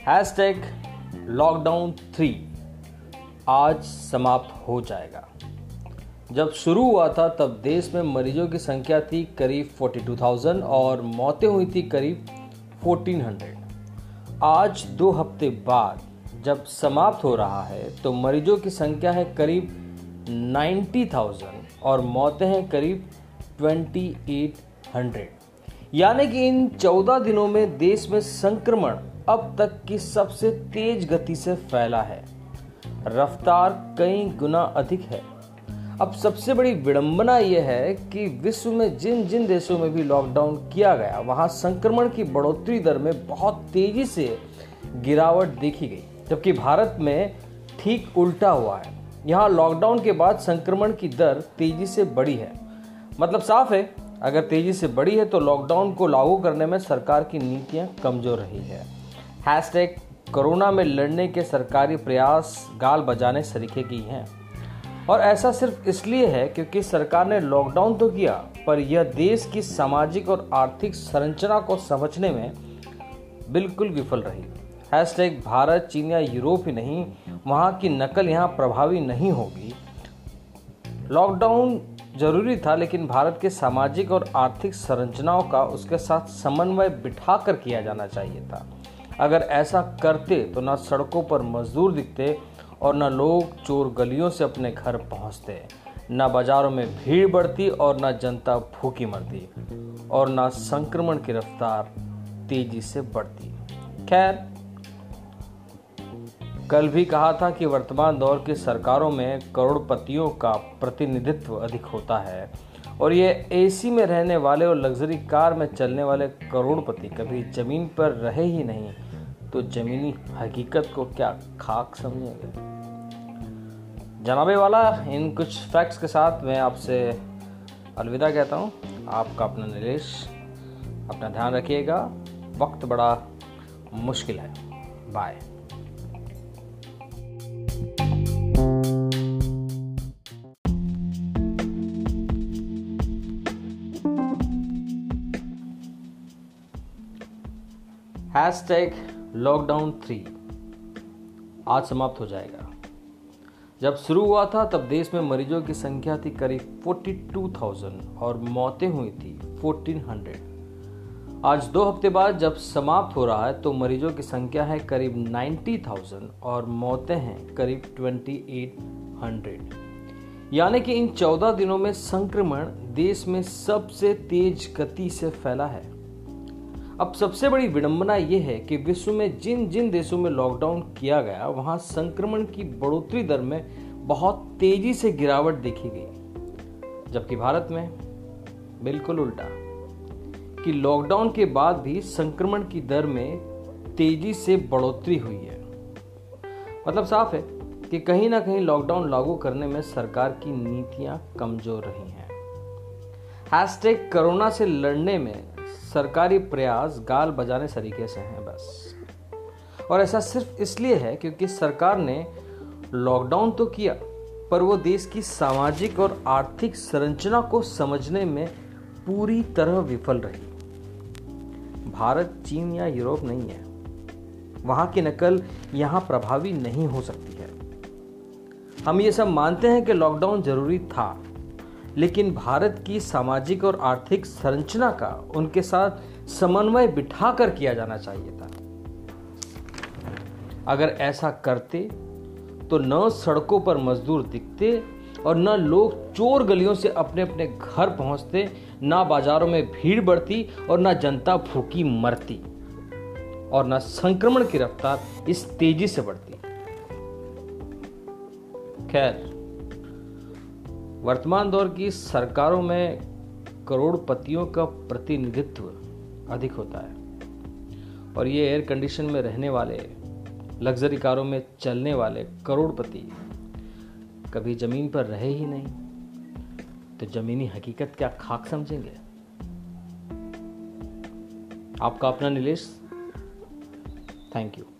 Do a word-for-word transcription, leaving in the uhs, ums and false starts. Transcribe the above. Hashtag lockdown three आज समाप्त हो जाएगा। जब शुरू हुआ था तब देश में मरीजों की संख्या थी करीब बयालीस हज़ार और मौतें हुई थी करीब चौदह सौ। आज दो हफ्ते बाद जब समाप्त हो रहा है तो मरीजों की संख्या है करीब नब्बे हज़ार और मौतें हैं करीब अट्ठाईस सौ। यानी कि इन चौदह दिनों में देश में संक्रमण अब तक की सबसे तेज गति से फैला है। रफ्तार कई गुना अधिक है। अब सबसे बड़ी विडंबना यह है कि विश्व में जिन जिन देशों में भी लॉकडाउन किया गया वहां संक्रमण की बढ़ोतरी दर में बहुत तेजी से गिरावट देखी गई, जबकि भारत में ठीक उल्टा हुआ है। यहाँ लॉकडाउन के बाद संक्रमण की दर तेजी से बढ़ी है। मतलब साफ है, अगर तेजी से बढ़ी है तो लॉकडाउन को लागू करने में सरकार की नीतियाँ कमज़ोर रही है। हैशटैग कोरोना में लड़ने के सरकारी प्रयास गाल बजाने सरीखे की हैं, और ऐसा सिर्फ इसलिए है क्योंकि सरकार ने लॉकडाउन तो किया पर यह देश की सामाजिक और आर्थिक संरचना को समझने में बिल्कुल विफल रही। हैशटैग भारत चीन या यूरोप ही नहीं, वहाँ की नकल यहाँ प्रभावी नहीं होगी। लॉकडाउन जरूरी था लेकिन भारत के सामाजिक और आर्थिक संरचनाओं का उसके साथ समन्वय बिठा कर किया जाना चाहिए था। अगर ऐसा करते तो ना सड़कों पर मजदूर दिखते और ना लोग चोर गलियों से अपने घर पहुंचते, ना बाज़ारों में भीड़ बढ़ती और ना जनता भूखी मरती और ना संक्रमण की रफ्तार तेजी से बढ़ती। खैर, कल भी कहा था कि वर्तमान दौर की सरकारों में करोड़पतियों का प्रतिनिधित्व अधिक होता है और ये एसी में रहने वाले और लग्जरी कार में चलने वाले करोड़पति कभी ज़मीन पर रहे ही नहीं, तो ज़मीनी हकीकत को क्या खाक समझेंगे। जनाबे वाला, इन कुछ फैक्ट्स के साथ मैं आपसे अलविदा कहता हूँ। आपका अपना नीलेश। अपना ध्यान रखिएगा, वक्त बड़ा मुश्किल है। बाय। हैशटैग लॉकडाउन थ्री आज समाप्त हो जाएगा। जब शुरू हुआ था तब देश में मरीजों की संख्या थी करीब बयालीस हज़ार और मौतें हुई थी चौदह सौ। आज दो हफ्ते बाद जब समाप्त हो रहा है तो मरीजों की संख्या है करीब नब्बे हज़ार और मौतें हैं करीब अट्ठाईस सौ। यानी कि इन चौदह दिनों में संक्रमण देश में सबसे तेज गति से फैला है। अब सबसे बड़ी विडंबना यह है कि विश्व में जिन जिन देशों में लॉकडाउन किया गया वहां संक्रमण की बढ़ोतरी दर में बहुत तेजी से गिरावट देखी गई, जबकि भारत में बिल्कुल उल्टा कि लॉकडाउन के बाद भी संक्रमण की दर में तेजी से बढ़ोतरी हुई है। मतलब साफ है कि कहीं ना कहीं लॉकडाउन लागू करने में सरकार की नीतियां कमजोर रही हैं। हैशटैग कोरोना से लड़ने में सरकारी प्रयास गाल बजाने सरीके से हैं बस, और ऐसा सिर्फ इसलिए है क्योंकि सरकार ने लॉकडाउन तो किया पर वो देश की सामाजिक और आर्थिक संरचना को समझने में पूरी तरह विफल रही। भारत चीन या यूरोप नहीं है, वहाँ की नकल यहाँ प्रभावी नहीं हो सकती है। हम ये सब मानते हैं कि लॉकडाउन जरूरी था लेकिन भारत की सामाजिक और आर्थिक संरचना का उनके साथ समन्वय बिठाकर किया जाना चाहिए था। अगर ऐसा करते तो न सड़कों पर मजदूर दिखते और न लोग चोर गलियों से अपने अपने घर पहुंचते, ना बाजारों में भीड़ बढ़ती और ना जनता भूखी मरती और ना संक्रमण की रफ्तार इस तेजी से बढ़ती। खैर, वर्तमान दौर की सरकारों में करोड़पतियों का प्रतिनिधित्व अधिक होता है और ये एयर कंडीशन में रहने वाले, लग्जरी कारों में चलने वाले करोड़पति कभी ज़मीन पर रहे ही नहीं, तो ज़मीनी हकीकत क्या खाक समझेंगे। आपका अपना नीलेश। Thank you.